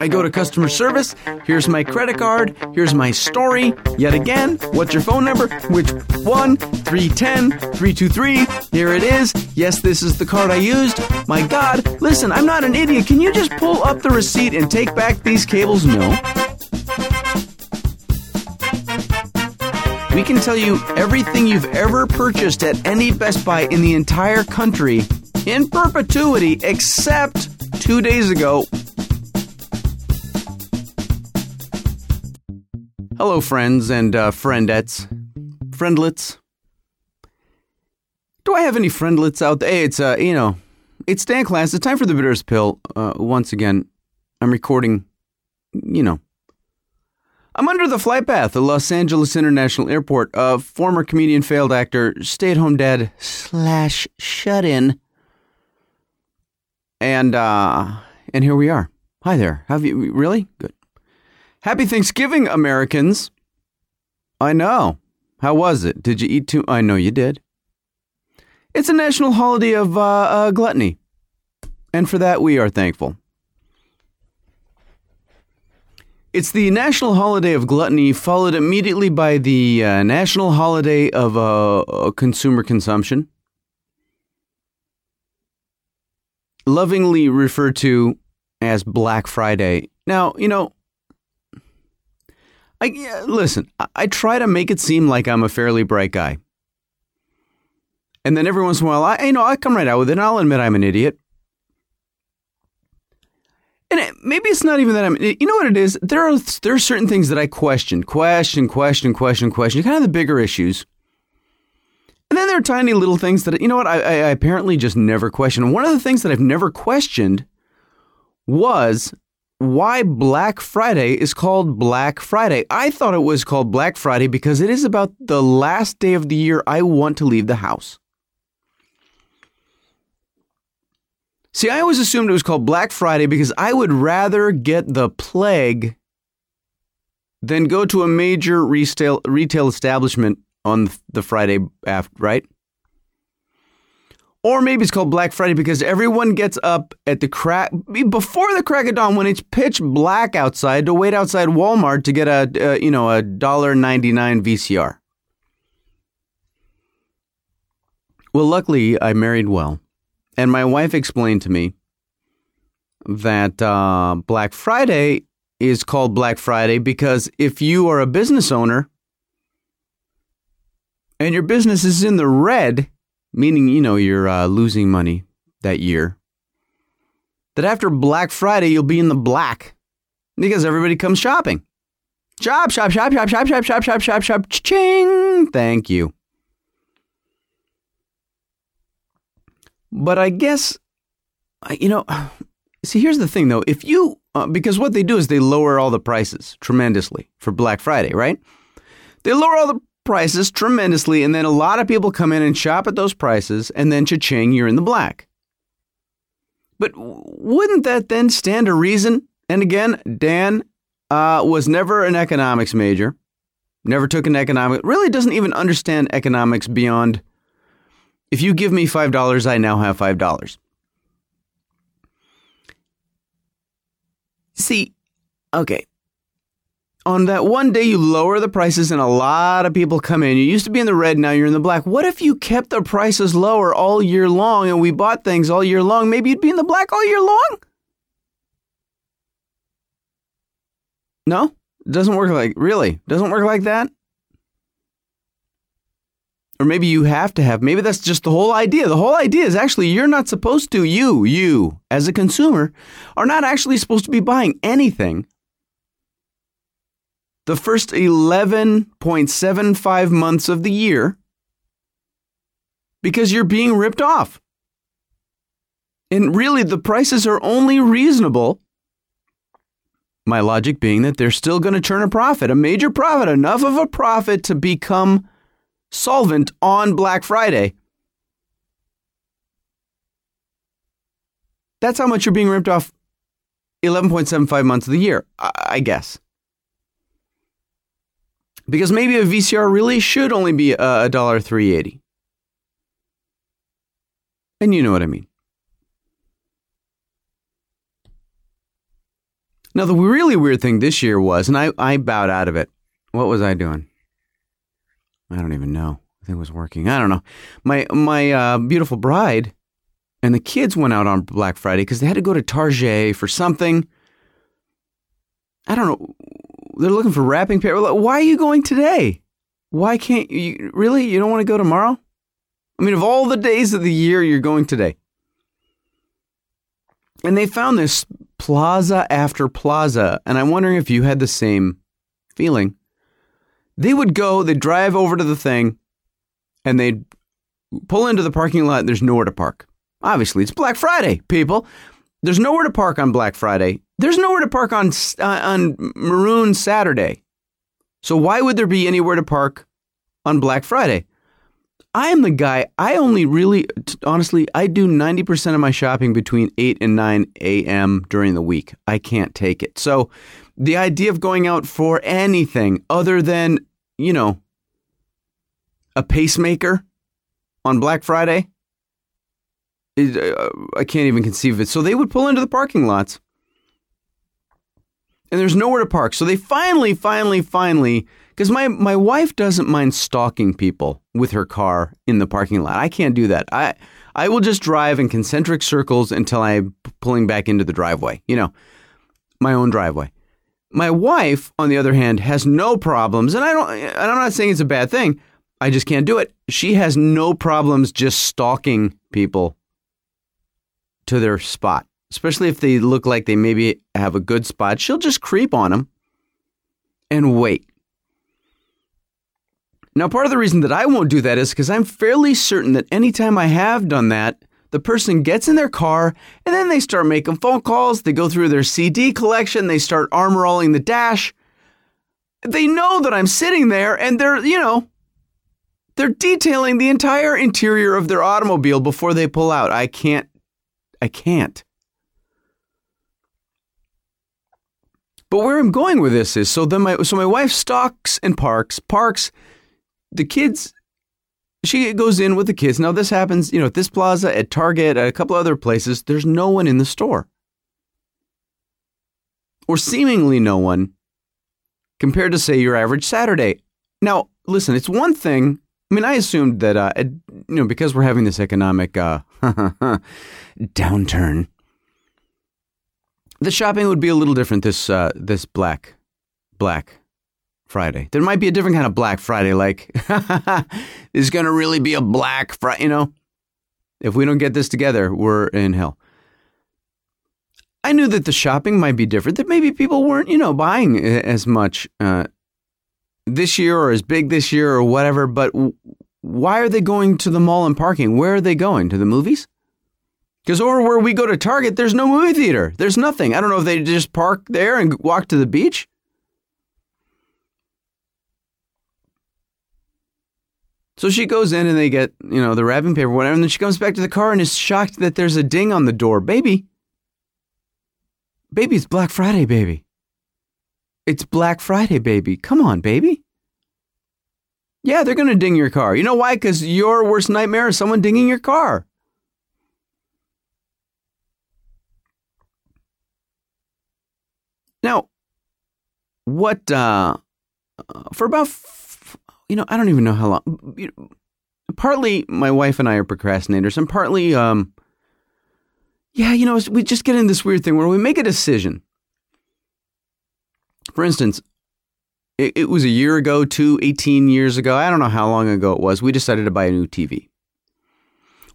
I go to customer service, here's my credit card, here's my story, yet again, what's your phone number? Which one? 310-323, here it is, yes, this is the card I used, my God, listen, I'm not an idiot, can you just pull up the receipt and take back these cables? No. We can tell you everything you've ever purchased at any Best Buy in the entire country in perpetuity, except 2 days ago. Hello, friends and friendettes. Friendlets. Do I have any friendlets out there? Hey, it's Dan Class. It's time for the bitterest pill. Once again, I'm recording, I'm under the flight path at Los Angeles International Airport. Former comedian, failed actor, stay-at-home dad / shut-in. And here we are. Hi there. Have you really? Good. Happy Thanksgiving, Americans. I know. How was it? Did you eat too? I know you did. It's a national holiday of gluttony. And for that, we are thankful. It's the national holiday of gluttony, followed immediately by the national holiday of consumer consumption, lovingly referred to as Black Friday. Now, I try to make it seem like I'm a fairly bright guy. And then every once in a while, I come right out with it, and I'll admit I'm an idiot. And maybe it's not even that I'm... You know what it is? There are certain things that I question. Kind of the bigger issues. And then there are tiny little things that, I apparently just never question. One of the things that I've never questioned was why Black Friday is called Black Friday. I thought it was called Black Friday because it is about the last day of the year I want to leave the house. See, I always assumed it was called Black Friday because I would rather get the plague than go to a major retail establishment on the Friday after, right? Or maybe it's called Black Friday because everyone gets up at the before the crack of dawn when it's pitch black outside to wait outside Walmart to get a $1.99 VCR. Well, luckily, I married well. And my wife explained to me that Black Friday is called Black Friday because if you are a business owner and your business is in the red, meaning, you're losing money that year, that after Black Friday, you'll be in the black because everybody comes shopping. Shop, shop, shop, shop, shop, shop, shop, shop, shop, shop, ching. Thank you. But I guess, see, here's the thing, though. If you, because what they do is they lower all the prices tremendously for Black Friday, right? They lower all the prices tremendously, and then a lot of people come in and shop at those prices, and then cha-ching, you're in the black. But wouldn't that then stand to reason? And again, Dan was never an economics major, never took an economics, really doesn't even understand economics beyond... If you give me $5, I now have $5. See, okay. On that one day, you lower the prices and a lot of people come in. You used to be in the red, now you're in the black. What if you kept the prices lower all year long and we bought things all year long? Maybe you'd be in the black all year long? No? Doesn't work like that? Or maybe you have to have. Maybe that's just the whole idea. The whole idea is actually you're not supposed to. You, as a consumer, are not actually supposed to be buying anything the first 11.75 months of the year because you're being ripped off. And really, the prices are only reasonable. My logic being that they're still going to turn a profit, a major profit, enough of a profit to become solvent on Black Friday. That's how much you're being ripped off 11.75 months of the year, I guess. Because maybe a VCR really should only be $1.380. And you know what I mean. Now, the really weird thing this year was, and I bowed out of it. What was I doing? I don't even know. I think it was working. I don't know. My beautiful bride and the kids went out on Black Friday because they had to go to Target for something. I don't know. They're looking for wrapping paper. Why are you going today? Why can't you? Really? You don't want to go tomorrow? I mean, of all the days of the year, you're going today. And they found this plaza after plaza. And I'm wondering if you had the same feeling. They would go, they'd drive over to the thing, and they'd pull into the parking lot. There's nowhere to park. Obviously, it's Black Friday, people. There's nowhere to park on Black Friday. There's nowhere to park on Maroon Saturday. So why would there be anywhere to park on Black Friday? I am the guy, I only really, honestly, I do 90% of my shopping between 8 and 9 a.m. during the week. I can't take it. So the idea of going out for anything other than, you know, a pacemaker on Black Friday, I can't even conceive of it. So they would pull into the parking lots. And there's nowhere to park. So they finally, because my wife doesn't mind stalking people with her car in the parking lot. I can't do that. I will just drive in concentric circles until I'm pulling back into the driveway, you know, my own driveway. My wife, on the other hand, has no problems. And I'm not saying it's a bad thing. I just can't do it. She has no problems just stalking people to their spot. Especially if they look like they maybe have a good spot, she'll just creep on them and wait. Now, part of the reason that I won't do that is because I'm fairly certain that anytime I have done that, the person gets in their car and then they start making phone calls. They go through their CD collection. They start arm-rolling the dash. They know that I'm sitting there and they're detailing the entire interior of their automobile before they pull out. I can't. But where I'm going with this is, so my wife stalks and parks, the kids, she goes in with the kids. Now this happens, at this plaza, at Target, at a couple other places, there's no one in the store. Or seemingly no one compared to, say, your average Saturday. Now, listen, it's one thing. I mean, I assumed that, because we're having this economic downturn, the shopping would be a little different this Black Friday. There might be a different kind of Black Friday, like, it's going to really be a Black Friday, If we don't get this together, we're in hell. I knew that the shopping might be different, that maybe people weren't, buying as much this year or as big this year or whatever, but why are they going to the mall and parking? Where are they going? To the movies? Because over where we go to Target, there's no movie theater. There's nothing. I don't know if they just park there and walk to the beach. So she goes in and they get, the wrapping paper, whatever, and then she comes back to the car and is shocked that there's a ding on the door. Baby, it's Black Friday, baby. It's Black Friday, baby. Come on, baby. Yeah, they're going to ding your car. You know why? Because your worst nightmare is someone dinging your car. Now, what, for about, I don't even know how long, partly my wife and I are procrastinators and partly, we just get in this weird thing where we make a decision. For instance, it was a year ago, 18 years ago, I don't know how long ago it was, we decided to buy a new TV.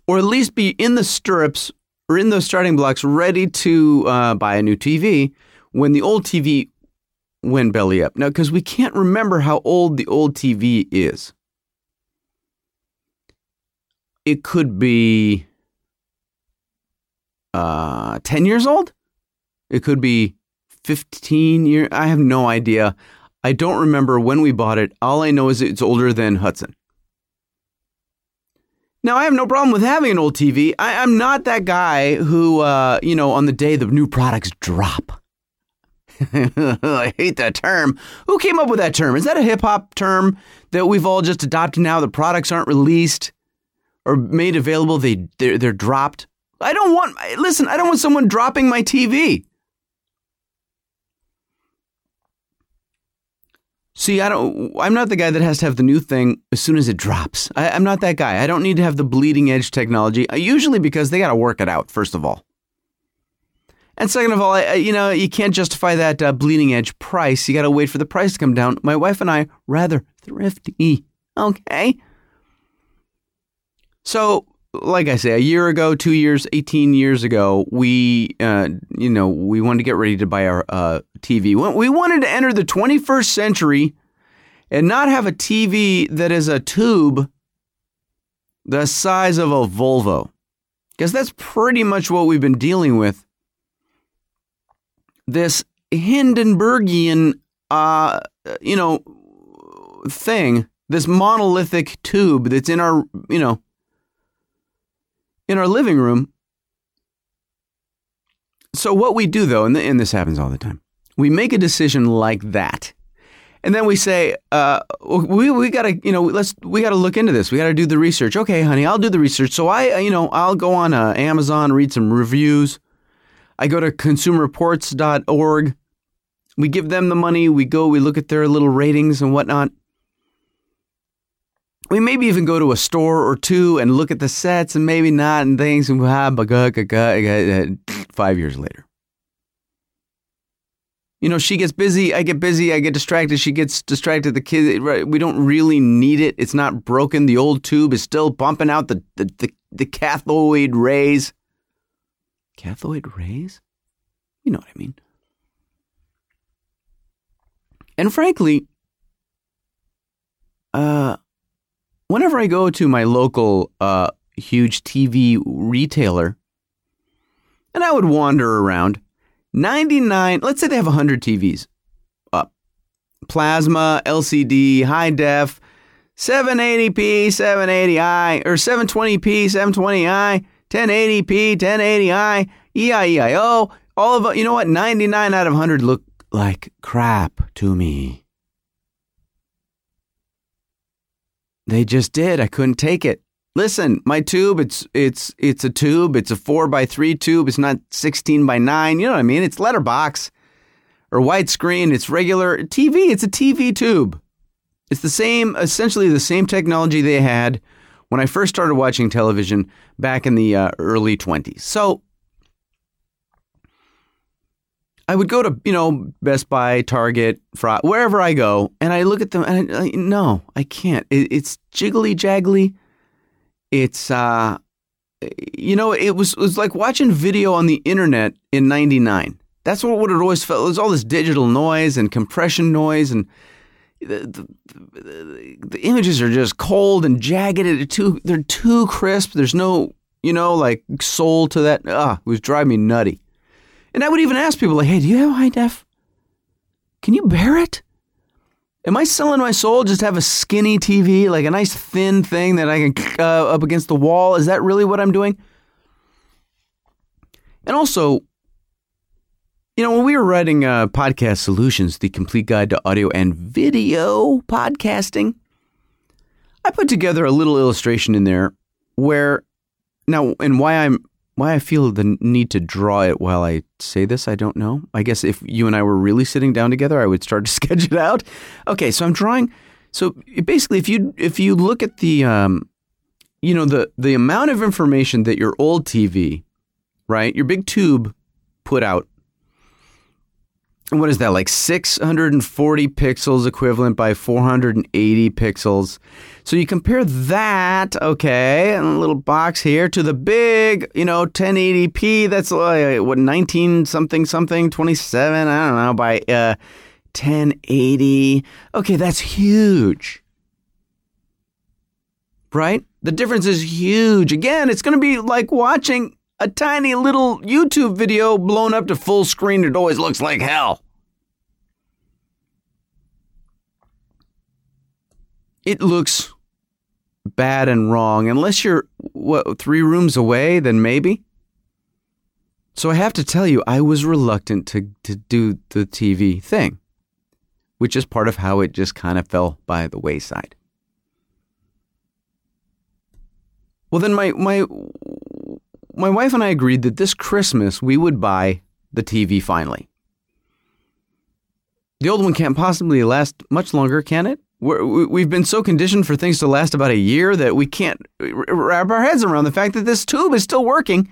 Or at least be in the stirrups or in those starting blocks ready to buy a new TV. When the old TV went belly up. Now, because we can't remember how old the old TV is. It could be 10 years old. It could be 15 years. I have no idea. I don't remember when we bought it. All I know is it's older than Hudson. Now, I have no problem with having an old TV. I'm not that guy who, on the day the new products drop. I hate that term. Who came up with that term? Is that a hip-hop term that we've all just adopted now? The products aren't released or made available. They're dropped. I don't want someone dropping my TV. See, I'm not the guy that has to have the new thing as soon as it drops. I'm not that guy. I don't need to have the bleeding edge technology, usually because they got to work it out, first of all. And second of all, you can't justify that bleeding edge price. You got to wait for the price to come down. My wife and I, rather thrifty. Okay. So, like I say, a year ago, 2 years, 18 years ago, we wanted to get ready to buy our TV. We wanted to enter the 21st century and not have a TV that is a tube the size of a Volvo, because that's pretty much what we've been dealing with. This Hindenburgian, thing, this monolithic tube that's in our, in our living room. So what we do, though, and this happens all the time, we make a decision like that, and then we say, we gotta look into this. We gotta do the research. Okay, honey, I'll do the research. So I'll go on Amazon, read some reviews. I go to consumerreports.org. We give them the money. We look at their little ratings and whatnot. We maybe even go to a store or two and look at the sets, and maybe not, and things. And 5 years later, she gets busy. I get busy. I get distracted. She gets distracted. The kid. We don't really need it. It's not broken. The old tube is still pumping out the cathode rays. Cathode rays? You know what I mean. And frankly, whenever I go to my local huge TV retailer, and I would wander around, 99, let's say they have 100 TVs up. Plasma, LCD, high def, 780p, 780i, or 720p, 720i, 1080p, 1080i, EIEIO, all of, 99 out of 100 look like crap to me. They just did. I couldn't take it. Listen, my tube, it's a tube. It's a 4x3 tube. It's not 16x9. You know what I mean? It's letterbox or widescreen. It's regular TV. It's a TV tube. It's essentially the same technology they had when I first started watching television back in the early 20s. So I would go to, Best Buy, Target, wherever I go, and I look at them, and I can't. It's jiggly jaggly. It's, it was like watching video on the internet in 99. That's what it always felt. It was all this digital noise and compression noise, and the images are just cold and jagged. They're too crisp. There's no, soul to that. It was driving me nutty. And I would even ask people, like, hey, do you have high def? Can you bear it? Am I selling my soul just to have a skinny TV, like a nice thin thing that I can up against the wall? Is that really what I'm doing? And also, when we were writing Podcast Solutions, the complete guide to audio and video podcasting, I put together a little illustration in there why I feel the need to draw it while I say this, I don't know. I guess if you and I were really sitting down together, I would start to sketch it out. Okay, so I'm drawing. So basically, if you look at the, the amount of information that your old TV, right, your big tube put out. And what is that, like 640 pixels equivalent by 480 pixels? So you compare that, okay, and a little box here, to the big, 1080p, that's like, 19 something something, 27, I don't know, by 1080. Okay, that's huge, right? The difference is huge. Again, it's going to be like watching a tiny little YouTube video blown up to full screen. It always looks like hell. It looks bad and wrong. Unless you're, 3 rooms away, then maybe. So I have to tell you, I was reluctant to do the TV thing, which is part of how it just kind of fell by the wayside. Well, then my wife and I agreed that this Christmas we would buy the TV finally. The old one can't possibly last much longer, can it? We've been so conditioned for things to last about a year that we can't wrap our heads around the fact that this tube is still working.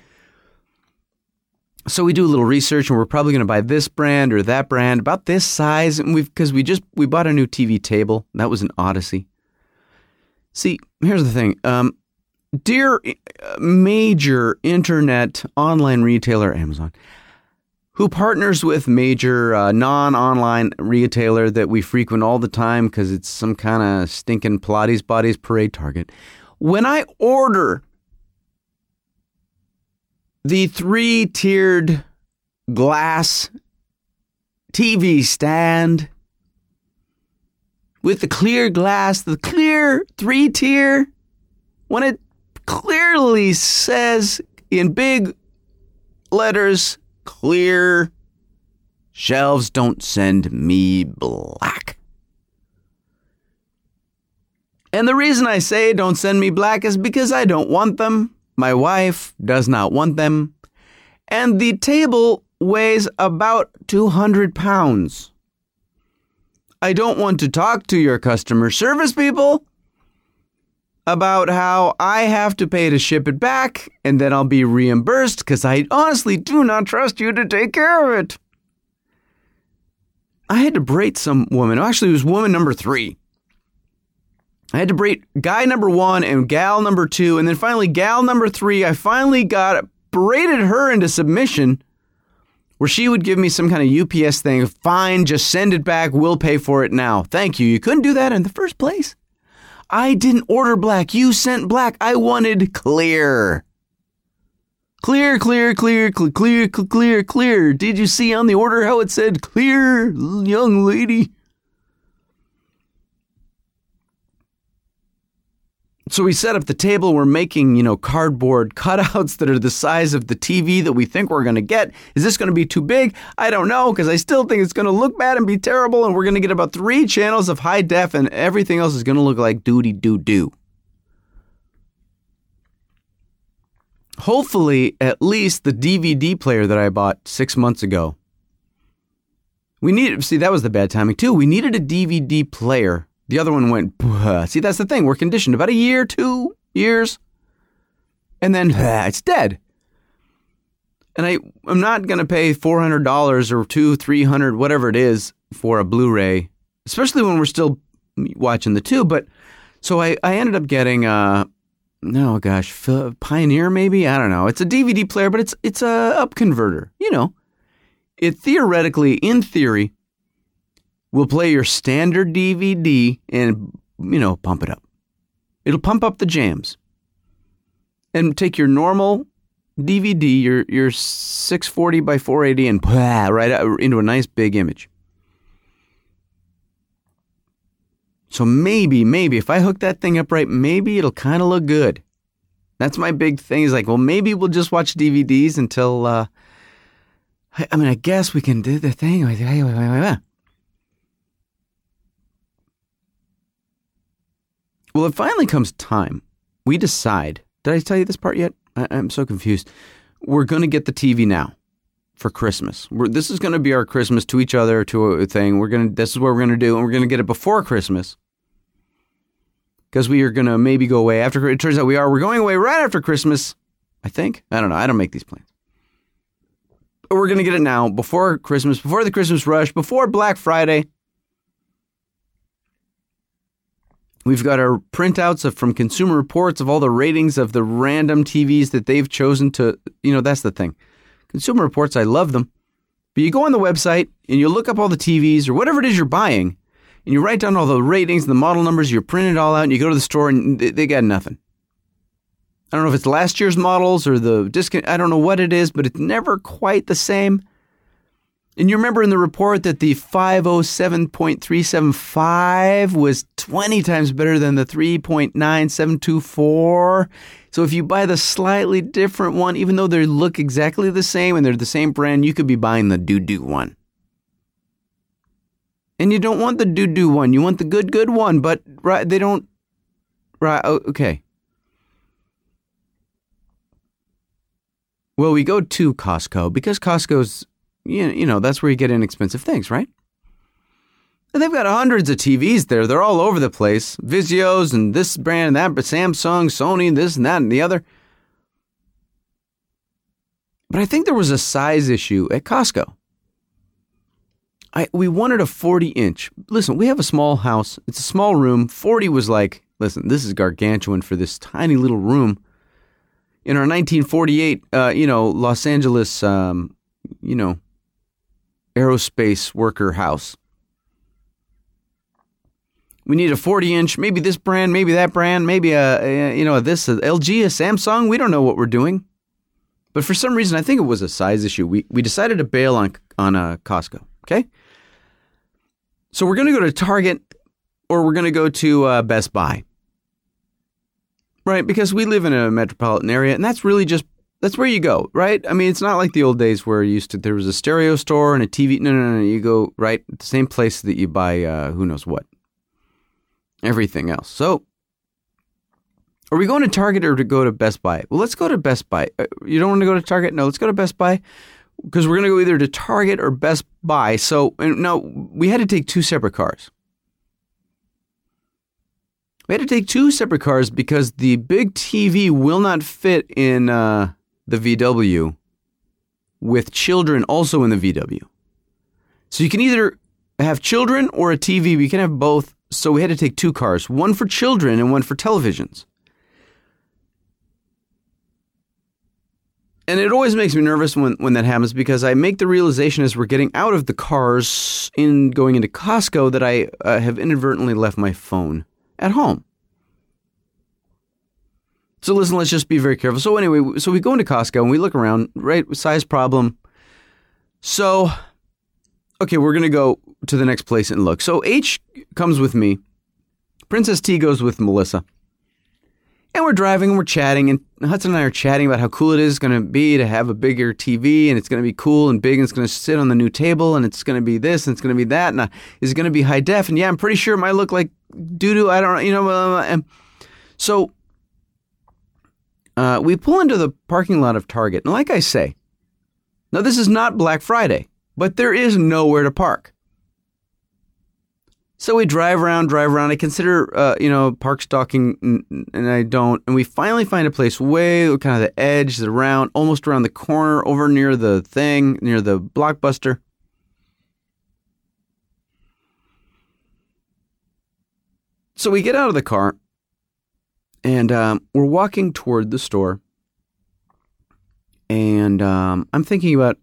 So we do a little research, and we're probably going to buy this brand or that brand about this size, and we bought a new TV table. That was an odyssey. See, here's the thing. Dear major internet online retailer Amazon, who partners with major non-online retailer that we frequent all the time because it's some kind of stinking Pilates Bodies Parade Target. When I order the 3-tiered glass TV stand with the clear glass, the clear 3-tier, when it clearly says in big letters, clear shelves, don't send me black. And the reason I say don't send me black is because I don't want them. My wife does not want them. And the table weighs about 200 pounds. I don't want to talk to your customer service people about how I have to pay to ship it back, and then I'll be reimbursed because I honestly do not trust you to take care of it. I had to berate some woman. Actually, it was woman number 3. I had to berate guy number 1 and gal number 2, and then finally gal number 3, I finally berated her into submission, where she would give me some kind of UPS thing. Fine, just send it back. We'll pay for it now. Thank you. You couldn't do that in the first place. I didn't order black. You sent black. I wanted clear. Clear, clear, clear, clear, clear, clear, clear. Did you see on the order how it said clear, young lady? So we set up the table. We're making, cardboard cutouts that are the size of the TV that we think we're going to get. Is this going to be too big? I don't know, because I still think it's going to look bad and be terrible, and we're going to get about 3 channels of high def, and everything else is going to look like doody-doo-doo. Hopefully, at least the DVD player that I bought 6 months ago. That was the bad timing, too. We needed a DVD player. The other one went, bleh. See, that's the thing. We're conditioned about a year, 2 years, and then it's dead. And I'm not going to pay $400 or $200, $300, whatever it is, for a Blu-ray, especially when we're still watching the tube. But so I ended up getting, Pioneer maybe? I don't know. It's a DVD player, but it's a up converter. It theoretically, in theory, will play your standard DVD and, pump it up. It'll pump up the jams. And take your normal DVD, your 640 by 480, and right out into a nice big image. So maybe, if I hook that thing up right, maybe it'll kind of look good. That's my big thing is like, well, maybe we'll just watch DVDs until, I guess we can do the thing. Well, it finally comes time. We decide. Did I tell you this part yet? I'm so confused. We're going to get the TV now for Christmas. This is going to be our Christmas to each other, to a thing. This is what we're going to do, and we're going to get it before Christmas because we are going to maybe go away after. It turns out we're going away right after Christmas, I think. I don't know. I don't make these plans. But we're going to get it now before Christmas, before the Christmas rush, before Black Friday. We've got our printouts from Consumer Reports of all the ratings of the random TVs that they've chosen to, that's the thing. Consumer Reports, I love them. But you go on the website and you look up all the TVs or whatever it is you're buying and you write down all the ratings and the model numbers, you print it all out and you go to the store and they got nothing. I don't know if it's last year's models or the discount, I don't know what it is, but it's never quite the same. And you remember in the report that the 507.375 was 20 times better than the 3.9724. So if you buy the slightly different one, even though they look exactly the same and they're the same brand, you could be buying the doo-doo one. And you don't want the doo-doo one. You want the good one, but right, they don't... Right, okay. Well, we go to Costco because Costco's... that's where you get inexpensive things, right? And they've got hundreds of TVs there. They're all over the place. Vizios and this brand and that, but Samsung, Sony, this and that and the other. But I think there was a size issue at Costco. We wanted a 40-inch. Listen, we have a small house. It's a small room. 40 was like, listen, this is gargantuan for this tiny little room. In our 1948, Los Angeles, aerospace worker house. We need a 40-inch, maybe this brand, maybe that brand, maybe a LG, a Samsung. We don't know what we're doing. But for some reason, I think it was a size issue. We decided to bail on Costco, okay? So we're going to go to Target or we're going to go to Best Buy, right? Because we live in a metropolitan area, and that's where you go, right? I mean, it's not like the old days where there was a stereo store and a TV. No. You go right at the same place that you buy who knows what, everything else. So are we going to Target or to go to Best Buy? Well, let's go to Best Buy. You don't want to go to Target? No, let's go to Best Buy because we're going to go either to Target or Best Buy. So, we had to take two separate cars. We had to take two separate cars because the big TV will not fit in the VW with children also in the VW. So you can either have children or a TV. We can have both. So we had to take two cars, one for children and one for televisions. And it always makes me nervous when that happens because I make the realization as we're getting out of the cars in going into Costco that I have inadvertently left my phone at home. So listen, let's just be very careful. So anyway, so we go into Costco and we look around, right? Size problem. So, okay, we're going to go to the next place and look. So H comes with me. Princess T goes with Melissa. And we're driving and we're chatting, and Hudson and I are chatting about how cool it is going to be to have a bigger TV, and it's going to be cool and big, and it's going to sit on the new table, and it's going to be this, and it's going to be that, and it's going to be high def, and yeah, I'm pretty sure it might look like doo-doo, I don't know, And so we pull into the parking lot of Target, and like I say, now this is not Black Friday, but there is nowhere to park. So we drive around. I consider, park stalking, and I don't. And we finally find a place way kind of the edge, almost around the corner, over near the thing, near the Blockbuster. So we get out of the car, and we're walking toward the store. And I'm thinking about,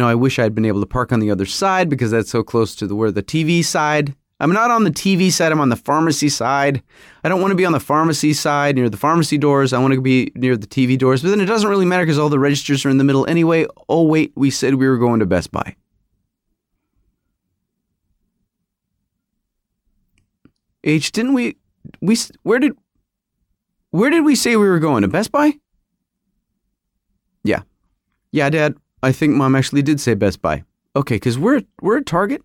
I wish I'd been able to park on the other side because that's so close to where the TV side. I'm not on the TV side. I'm on the pharmacy side. I don't want to be on the pharmacy side near the pharmacy doors. I want to be near the TV doors. But then it doesn't really matter because all the registers are in the middle anyway. Oh, wait, we said we were going to Best Buy. H, didn't we where did we say we were going? To Best Buy? Yeah. Yeah, Dad, I think Mom actually did say Best Buy. Okay, because we're at Target.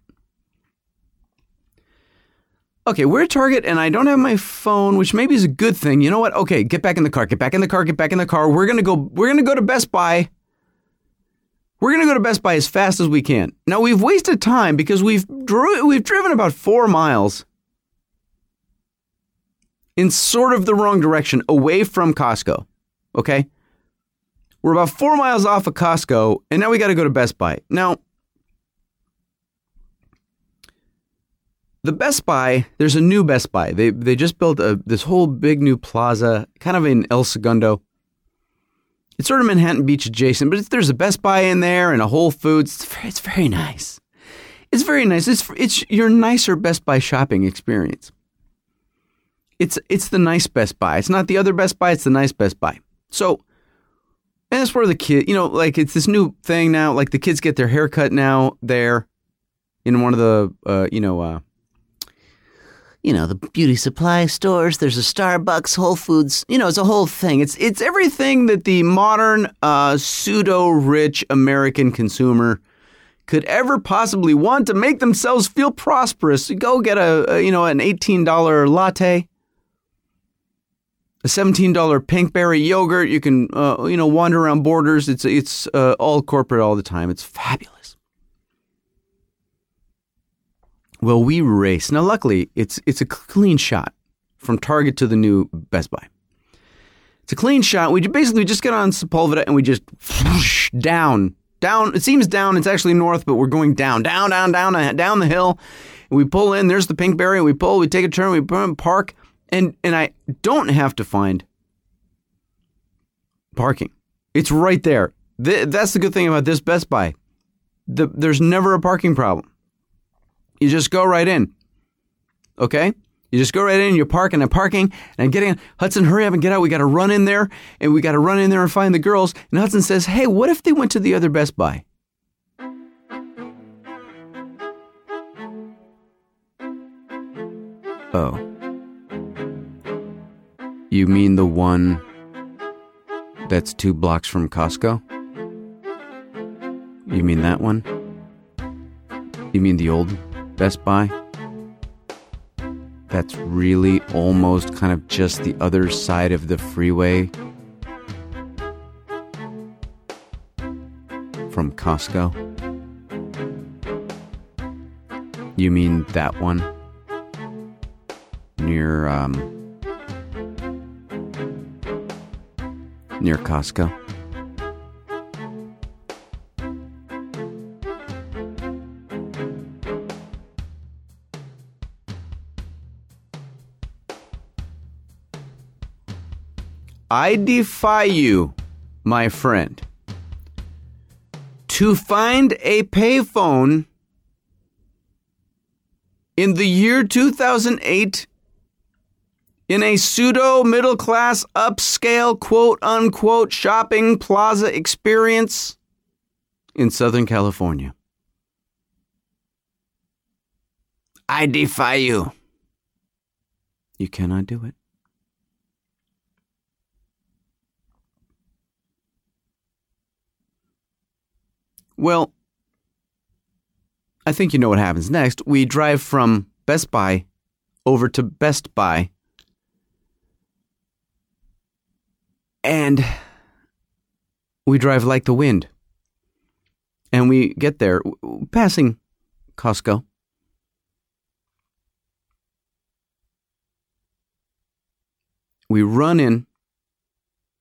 Okay, we're at Target, and I don't have my phone, which maybe is a good thing. You know what? Okay, get back in the car. We're gonna go to Best Buy. We're gonna go to Best Buy as fast as we can. Now, we've wasted time because we've driven about 4 miles in sort of the wrong direction, away from Costco, okay? We're about 4 miles off of Costco, and now we gotta go to Best Buy. Now, the Best Buy, there's a new Best Buy. They just built this whole big new plaza, kind of in El Segundo. It's sort of Manhattan Beach adjacent, but there's a Best Buy in there and a Whole Foods. It's very nice. It's very nice. It's your nicer Best Buy shopping experience. It's the nice Best Buy. It's not the other Best Buy. It's the nice Best Buy. So, and that's where the kid, like it's this new thing now. Like the kids get their haircut now there, in one of the the beauty supply stores. There's a Starbucks, Whole Foods. It's a whole thing. It's everything that the modern pseudo-rich American consumer could ever possibly want to make themselves feel prosperous. Go get an $18 latte, a $17 Pinkberry yogurt. You can wander around Borders. It's all corporate all the time. It's fabulous. Well, we raced. Now, luckily, it's a clean shot from Target to the new Best Buy. It's a clean shot. We basically just get on Sepulveda and we just whoosh, down. It seems down. It's actually north, but we're going down the hill. And we pull in. There's the Pinkberry. We pull. We take a turn. We park. And I don't have to find parking. It's right there. That's the good thing about this Best Buy. There's never a parking problem. You just go right in. Okay? You just go right in, you're parking and parking, and I'm getting, Hudson, hurry up and get out. We got to run in there, and we got to run in there and find the girls. And Hudson says, hey, what if they went to the other Best Buy? Oh. You mean the one that's 2 blocks from Costco? You mean that one? You mean the old Best Buy? That's really almost kind of just the other side of the freeway from Costco? You mean that one? Near Costco? I defy you, my friend, to find a payphone in the year 2008 in a pseudo-middle-class, upscale, quote-unquote, shopping plaza experience in Southern California. I defy you. You cannot do it. Well, I think you know what happens next. We drive from Best Buy over to Best Buy. And we drive like the wind. And we get there, passing Costco. We run in.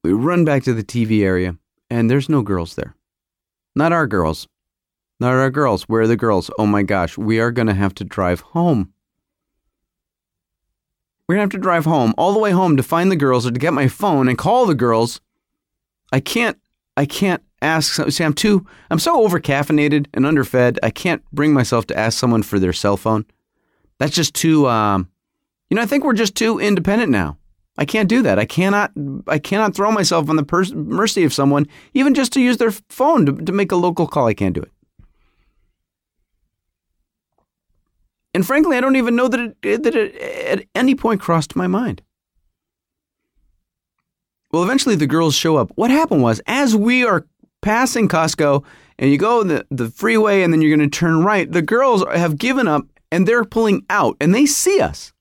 We run back to the TV area. And there's no girls there. Not our girls. Not our girls. Where are the girls? Oh my gosh, we are going to have to drive home. We're going to have to drive home, all the way home to find the girls or to get my phone and call the girls. I can't ask. See, I'm so over-caffeinated and underfed, I can't bring myself to ask someone for their cell phone. That's just too, I think we're just too independent now. I can't do that. I cannot throw myself on the mercy of someone, even just to use their phone to make a local call. I can't do it. And frankly, I don't even know that it at any point crossed my mind. Well, eventually the girls show up. What happened was, as we are passing Costco and you go the freeway and then you're going to turn right, the girls have given up and they're pulling out and they see us.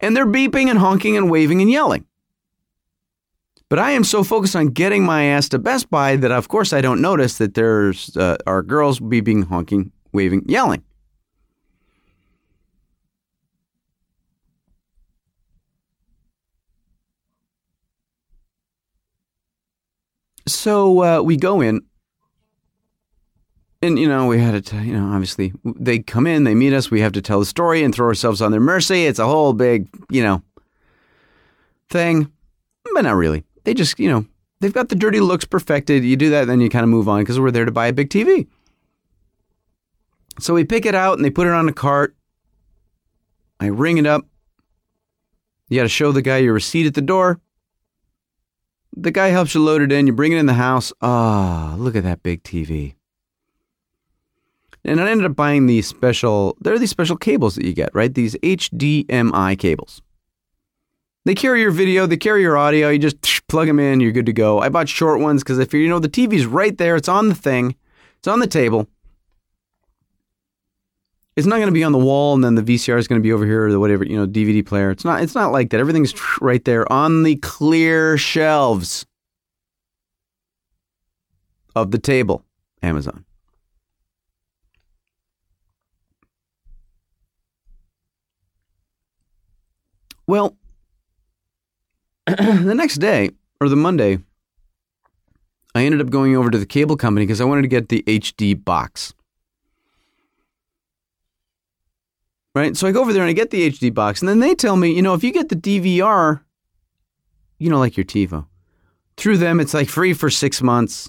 And they're beeping and honking and waving and yelling. But I am so focused on getting my ass to Best Buy that, of course, I don't notice that there's our girls beeping, honking, waving, yelling. So we go in. And, we had to, obviously, they come in, they meet us, we have to tell the story and throw ourselves on their mercy. It's a whole big, thing. But not really. They just, they've got the dirty looks perfected. You do that, then you kind of move on because we're there to buy a big TV. So we pick it out and they put it on a cart. I ring it up. You got to show the guy your receipt at the door. The guy helps you load it in. You bring it in the house. Ah, look at that big TV. And I ended up buying these special cables that you get, right? These HDMI cables. They carry your video, they carry your audio, you just plug them in, you're good to go. I bought short ones because I figured, the TV's right there, it's on the thing, it's on the table. It's not going to be on the wall and then the VCR is going to be over here or the whatever, DVD player. It's not like that. Everything's right there on the clear shelves of the table. Amazon. Well, the next day, or the Monday, I ended up going over to the cable company because I wanted to get the HD box. Right? So I go over there and I get the HD box, and then they tell me, you know, if you get the DVR, you know, like your TiVo, through them, it's like free for 6 months.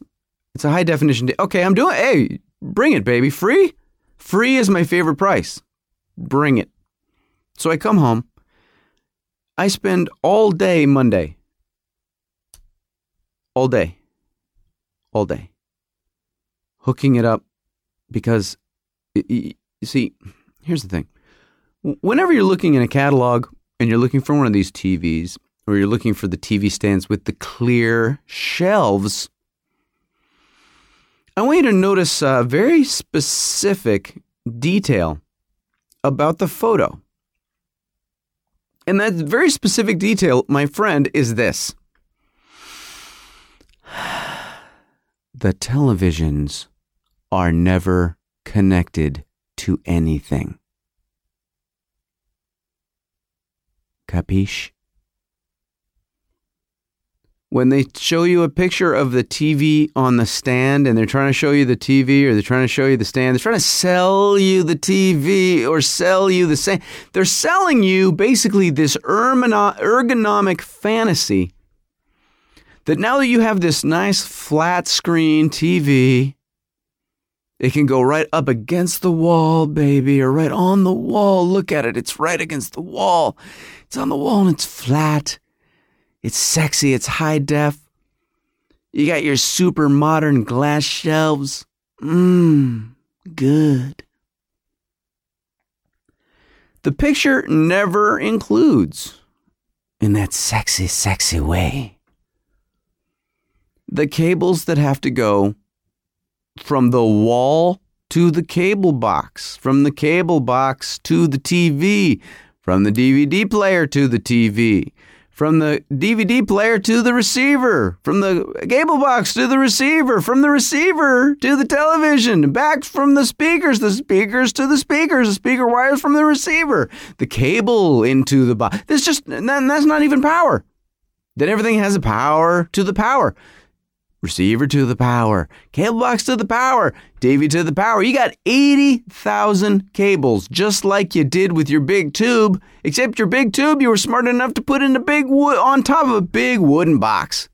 It's a high definition. Okay, I'm doing, hey, bring it, baby. Free? Free is my favorite price. Bring it. So I come home. I spend all day Monday. All day. All day. Hooking it up because, you see, here's the thing. Whenever you're looking in a catalog and you're looking for one of these TVs, or you're looking for the TV stands with the clear shelves, I want you to notice a very specific detail about the photo. And that very specific detail, my friend, is this. The televisions are never connected to anything. Capiche? When they show you a picture of the TV on the stand and they're trying to show you the TV or they're trying to show you the stand, they're trying to sell you the TV or sell you the stand. They're selling you basically this ergonomic fantasy that now that you have this nice flat screen TV, it can go right up against the wall, baby, or right on the wall. Look at it. It's right against the wall. It's on the wall and it's flat. It's sexy. It's high def. You got your super modern glass shelves. Good. The picture never includes, in that sexy, sexy way, the cables that have to go from the wall to the cable box, from the cable box to the TV, from the DVD player to the TV, from the DVD player to the receiver, from the cable box to the receiver, from the receiver to the television, back from the speakers to the speakers, the speaker wires from the receiver, the cable into the box. That's just, that's not even power. Then everything has a power to the power. Receiver to the power, cable box to the power, TV to the power. You got 80,000 cables, just like you did with your big tube, except your big tube you were smart enough to put in a big wood on top of a big wooden box.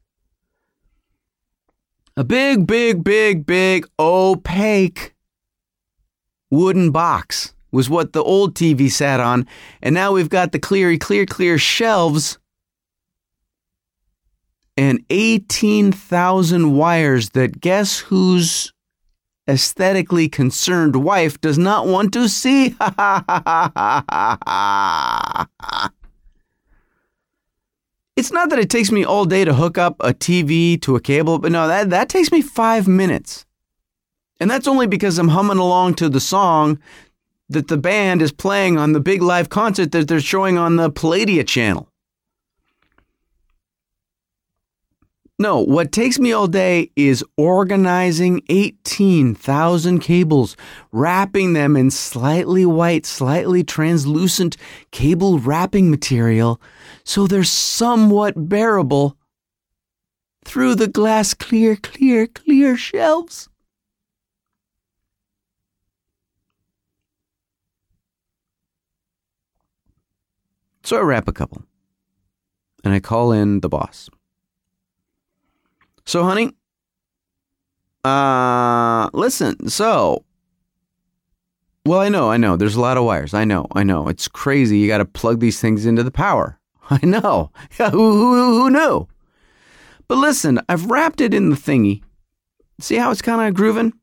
A big, big, big, big opaque wooden box was what the old TV sat on, and now we've got the clear shelves. And 18,000 wires that guess whose aesthetically concerned wife does not want to see. Ha ha ha ha ha ha. It's not that it takes me all day to hook up a TV to a cable, but no, that takes me 5 minutes. And that's only because I'm humming along to the song that the band is playing on the big live concert that they're showing on the Palladia channel. No, what takes me all day is organizing 18,000 cables, wrapping them in slightly white, slightly translucent cable wrapping material so they're somewhat bearable through the glass clear shelves. So I wrap a couple and I call in the boss. So, honey, listen, well, I know, there's a lot of wires. I know, it's crazy. You got to plug these things into the power. I know. Who knew? But listen, I've wrapped it in the thingy. See how it's kind of grooving?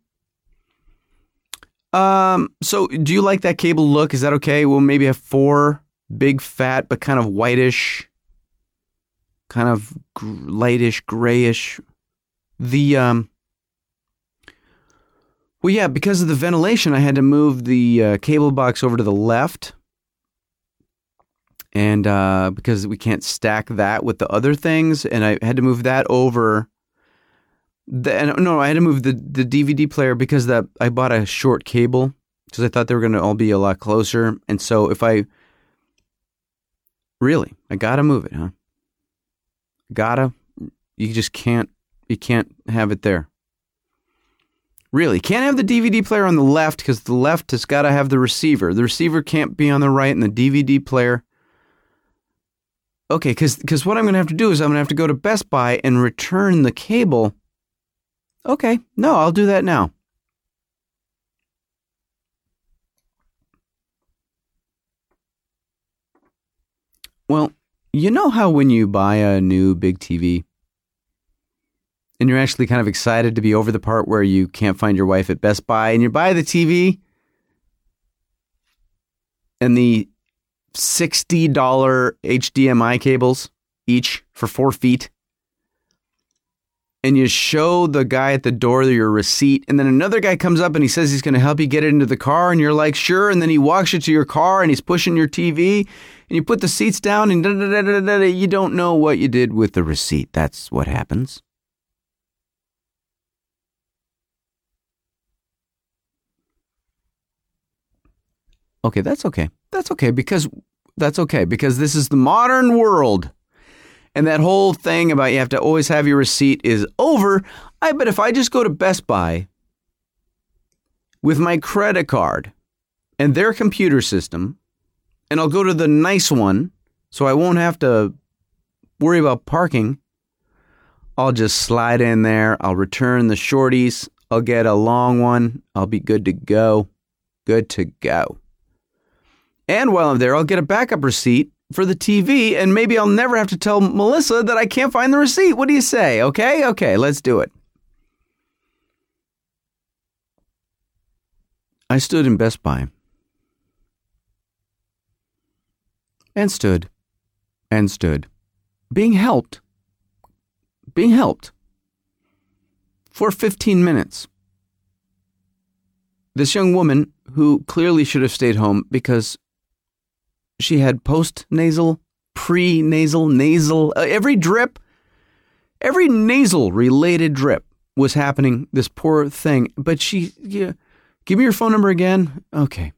So do you like that cable look? Is that okay? Well, maybe have four big fat, but kind of whitish, kind of lightish, grayish. Because of the ventilation, I had to move the cable box over to the left. And because we can't stack that with the other things, and I had to move that over. I had to move the DVD player because I bought a short cable because I thought they were going to all be a lot closer. And so if I Really? I gotta move it, huh? Gotta? You just can't, you can't have it there. Really? Can't have the DVD player on the left because the left has got to have the receiver. The receiver can't be on the right and the DVD player. Okay, because what I'm going to have to do is I'm going to have to go to Best Buy and return the cable. Okay, no, I'll do that now. Well, you know how when you buy a new big TV, and you're actually kind of excited to be over the part where you can't find your wife at Best Buy, and you buy the TV, and the $60 HDMI cables, each for 4 feet, and you show the guy at the door your receipt, and then another guy comes up and he says he's going to help you get it into the car, and you're like, sure, and then he walks you to your car, and he's pushing your TV, and you put the seats down, and you don't know what you did with the receipt. That's what happens. Okay, that's okay. That's okay because this is the modern world. And that whole thing about you have to always have your receipt is over. I bet if I just go to Best Buy with my credit card and their computer system, and I'll go to the nice one so I won't have to worry about parking, I'll just slide in there. I'll return the shorties. I'll get a long one. I'll be good to go. Good to go. And while I'm there, I'll get a backup receipt for the TV, and maybe I'll never have to tell Melissa that I can't find the receipt. What do you say? Okay? Okay, let's do it. I stood in Best Buy. And stood. And stood. Being helped. Being helped. For 15 minutes. This young woman, who clearly should have stayed home because she had post-nasal, pre-nasal, nasal, every drip, every nasal-related drip was happening, this poor thing. But she, yeah, give me your phone number again. Okay.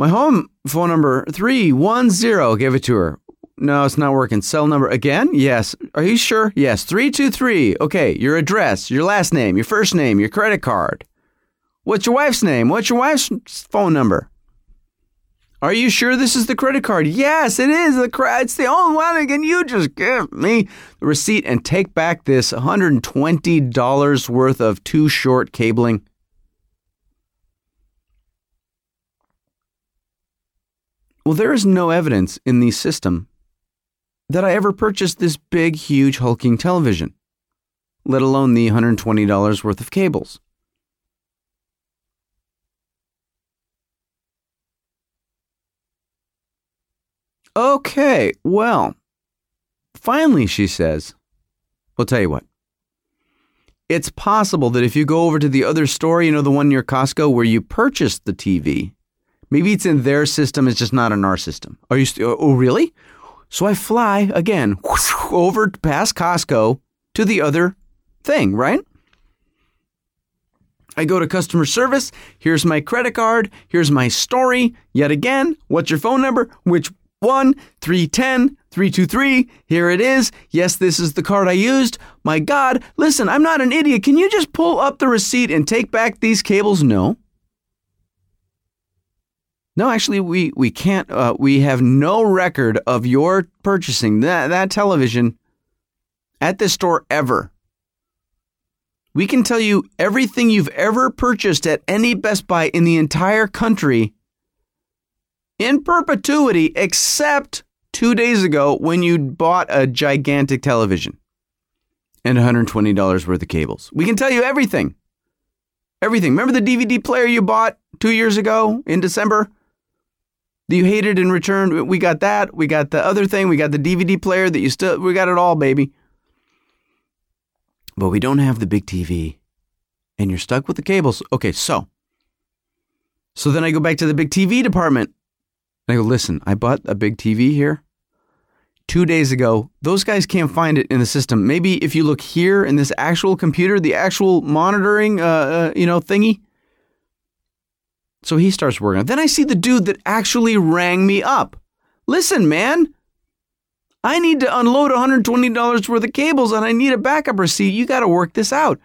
My home phone number, 310, gave it to her. No, it's not working. Cell number again? Yes. Are you sure? Yes. 323. Okay. Your address, your last name, your first name, your credit card. What's your wife's name? What's your wife's phone number? Are you sure this is the credit card? Yes, it is. It's the only one. Again, you just give me the receipt and take back this $120 worth of too short cabling. Well, there is no evidence in the system that I ever purchased this big, huge, hulking television, let alone the $120 worth of cables. Okay, well, finally, she says, we'll tell you what. It's possible that if you go over to the other store, you know, the one near Costco where you purchased the TV, maybe it's in their system, it's just not in our system. Are you? Oh, really? So I fly again over past Costco to the other thing, right? I go to customer service. Here's my credit card. Here's my story. Yet again, what's your phone number? Which 1-310-323, here it is. Yes, this is the card I used. My God, listen, I'm not an idiot. Can you just pull up the receipt and take back these cables? No. No, actually, we can't. We have no record of your purchasing that television at this store ever. We can tell you everything you've ever purchased at any Best Buy in the entire country in perpetuity, except 2 days ago when you bought a gigantic television and $120 worth of cables. We can tell you everything. Everything. Remember the DVD player you bought 2 years ago in December that you hated and returned? We got that. We got the other thing. We got the DVD player that you still... We got it all, baby. But we don't have the big TV, and you're stuck with the cables. Okay, so then I go back to the big TV department. And I go, listen, I bought a big TV here 2 days ago. Those guys can't find it in the system. Maybe if you look here in this actual computer, the actual monitoring, thingy. So he starts working. Then I see the dude that actually rang me up. listen, man, I need to unload $120 worth of cables and I need a backup receipt. You got to work this out.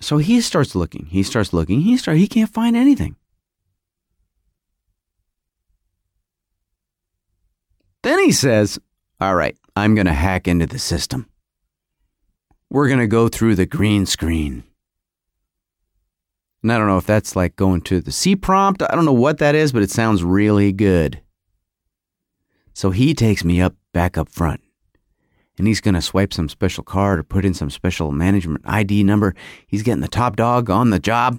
So he starts looking. He can't find anything. Then he says, all right, I'm going to hack into the system. We're going to go through the green screen. And I don't know if that's like going to the C prompt. I don't know what that is, but it sounds really good. So he takes me back up front. And he's going to swipe some special card or put in some special management ID number. He's getting the top dog on the job.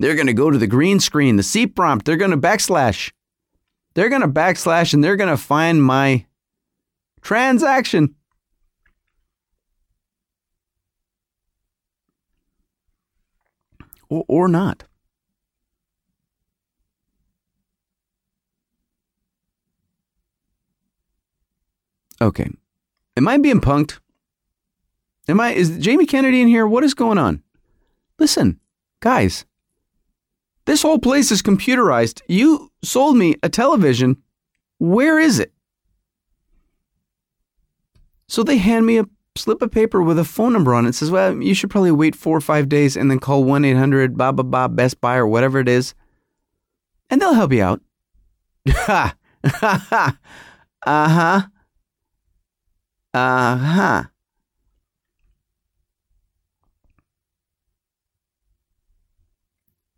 They're going to go to the green screen, the C prompt. They're going to backslash. They're going to backslash and they're going to find my transaction. Or not. Okay. Am I being punked? Is Jamie Kennedy in here? What is going on? Listen, guys, this whole place is computerized. You sold me a television. Where is it? So they hand me a slip of paper with a phone number on it. It says, well, you should probably wait 4 or 5 days and then call 1-800-BAH-BAH-BAH-Best Buy or whatever it is. And they'll help you out. Ha! Ha! Ha! Uh-huh. Uh-huh.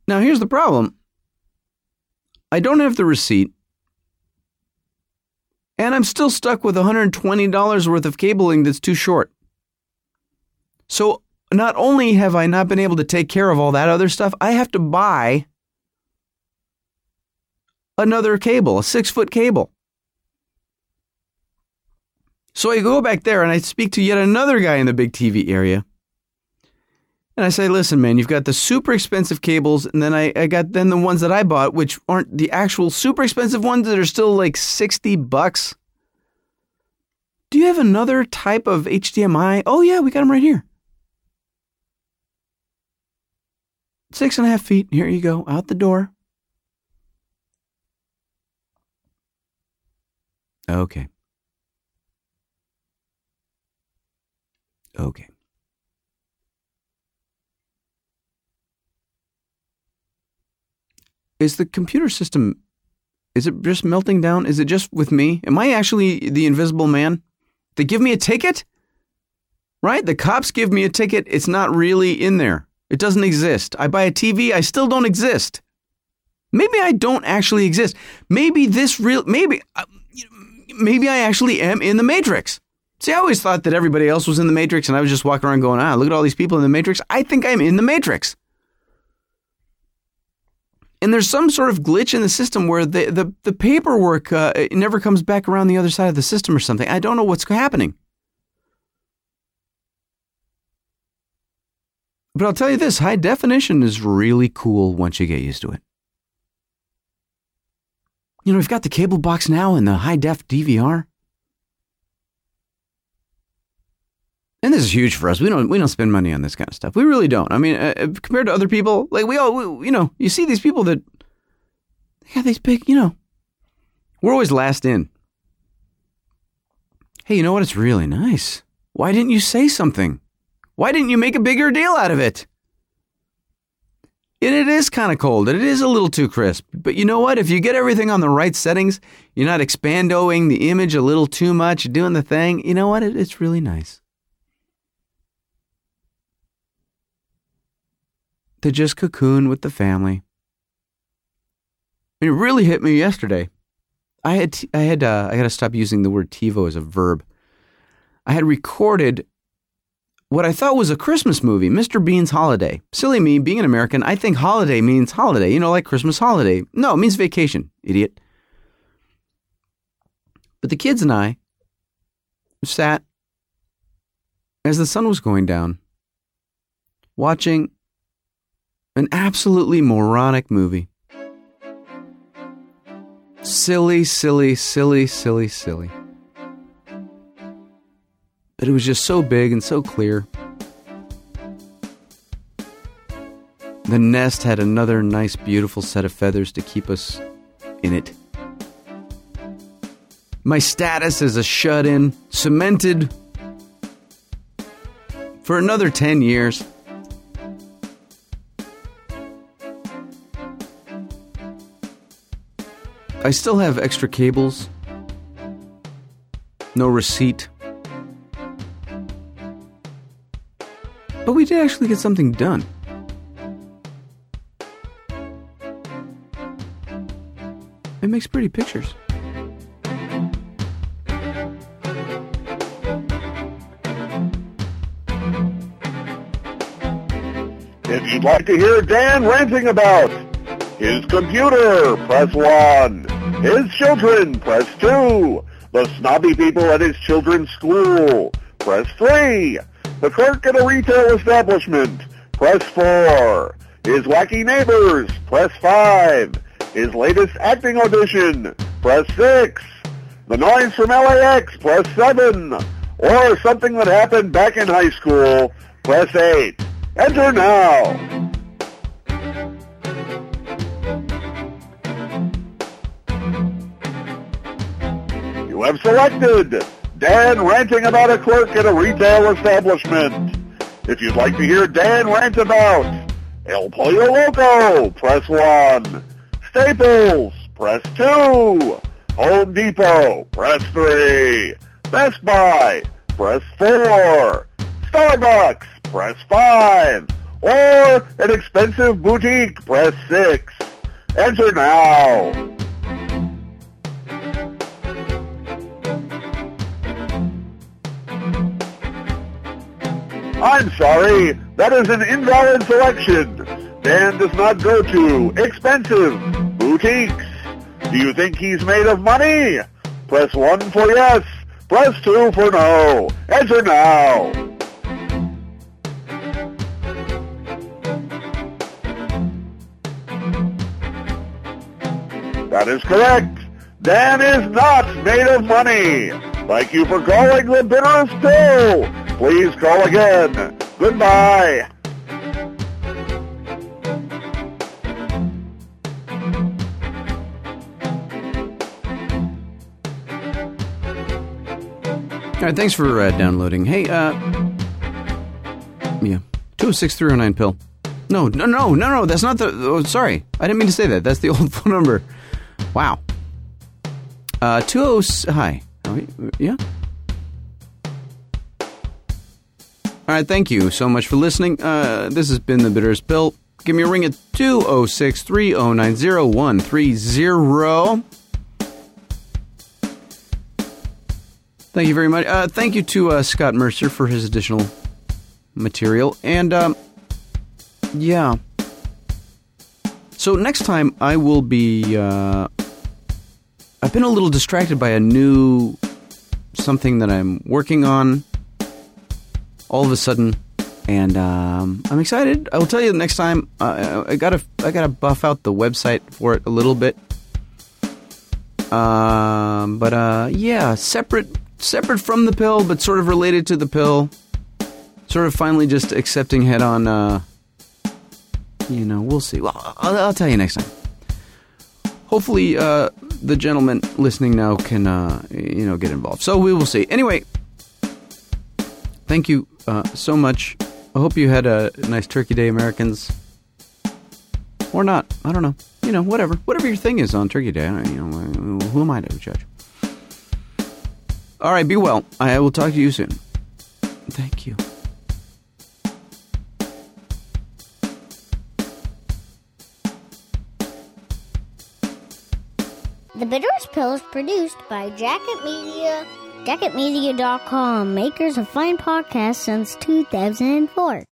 Now, here's the problem. I don't have the receipt. And I'm still stuck with $120 worth of cabling that's too short. So not only have I not been able to take care of all that other stuff, I have to buy another cable, a 6-foot cable. So I go back there and I speak to yet another guy in the big TV area. And I say, listen, man, you've got the super expensive cables, and then I got the ones that I bought, which aren't the actual super expensive ones that are still like $60. Do you have another type of HDMI? Oh, yeah, we got them right here. 6.5 feet. Here you go. Out the door. Okay. Is the computer system, is it just melting down? Is it just with me? Am I actually the invisible man? They give me a ticket? Right? The cops give me a ticket. It's not really in there. It doesn't exist. I buy a TV. I still don't exist. Maybe I don't actually exist. Maybe I actually am in the Matrix. See, I always thought that everybody else was in the Matrix and I was just walking around going, look at all these people in the Matrix. I think I'm in the Matrix. And there's some sort of glitch in the system where the paperwork it never comes back around the other side of the system or something. I don't know what's happening. But I'll tell you this, high definition is really cool once you get used to it. You know, we've got the cable box now and the high def DVR. And this is huge for us. We don't spend money on this kind of stuff. We really don't. I mean, compared to other people, like you see these people that they got these big, we're always last in. Hey, you know what? It's really nice. Why didn't you say something? Why didn't you make a bigger deal out of it? And it is kind of cold. And it is a little too crisp. But you know what? If you get everything on the right settings, you're not expandoing the image a little too much, doing the thing. You know what? It's really nice. To just cocoon with the family. It really hit me yesterday. I got to stop using the word TiVo as a verb. I had recorded what I thought was a Christmas movie, Mr. Bean's Holiday. Silly me, being an American, I think holiday means holiday, like Christmas holiday. No, it means vacation, idiot. But the kids and I sat as the sun was going down, watching an absolutely moronic movie. Silly, silly, silly, silly, silly. But it was just so big and so clear. The nest had another nice, beautiful set of feathers to keep us in it. my status as a shut-in cemented for another 10 years. I still have extra cables, no receipt, but we did actually get something done. It makes pretty pictures. If you'd like to hear Dan ranting about his computer, press 1. His children, press 2. The snobby people at his children's school, press 3. The clerk at a retail establishment, press 4. His wacky neighbors, press 5. His latest acting audition, press 6. The noise from LAX, press 7. Or something that happened back in high school, press 8. Enter now. You have selected Dan ranting about a clerk at a retail establishment. If you'd like to hear Dan rant about El Pollo Loco, press 1. Staples, press 2. Home Depot, press 3. Best Buy, press 4. Starbucks, press 5. Or an expensive boutique, press 6. Enter now. I'm sorry, that is an invalid selection. Dan does not go to expensive boutiques. Do you think he's made of money? Press 1 for yes. Press 2 for no. Enter now. That is correct. Dan is not made of money. Thank you for calling the bitterest pill. Please call again. Goodbye. All right, thanks for downloading. Hey, yeah, 206-309-PILL. No, that's not the... Oh, sorry, I didn't mean to say that. That's the old phone number. Wow. 20... Hi. Yeah? All right, thank you so much for listening. This has been The Bitterest Pill. Give me a ring at 206-309-0130. Thank you very much. Thank you to Scott Mercer for his additional material. And, yeah. So next time I will be... I've been a little distracted by a new... something that I'm working on all of a sudden. And I'm excited. I will tell you next time. I gotta buff out the website for it a little bit. Yeah, separate from the pill, but sort of related to the pill. Sort of finally just accepting head on, we'll see. Well, I'll tell you next time. Hopefully, the gentleman listening now can, get involved. So we will see. Anyway, thank you, so much. I hope you had a nice Turkey Day, Americans. Or not. I don't know. Whatever. Whatever your thing is on Turkey Day. Who am I to judge? All right, be well. I will talk to you soon. Thank you. The Bitterest Pill is produced by Jacket Media, jacketmedia.com, makers of fine podcasts since 2004.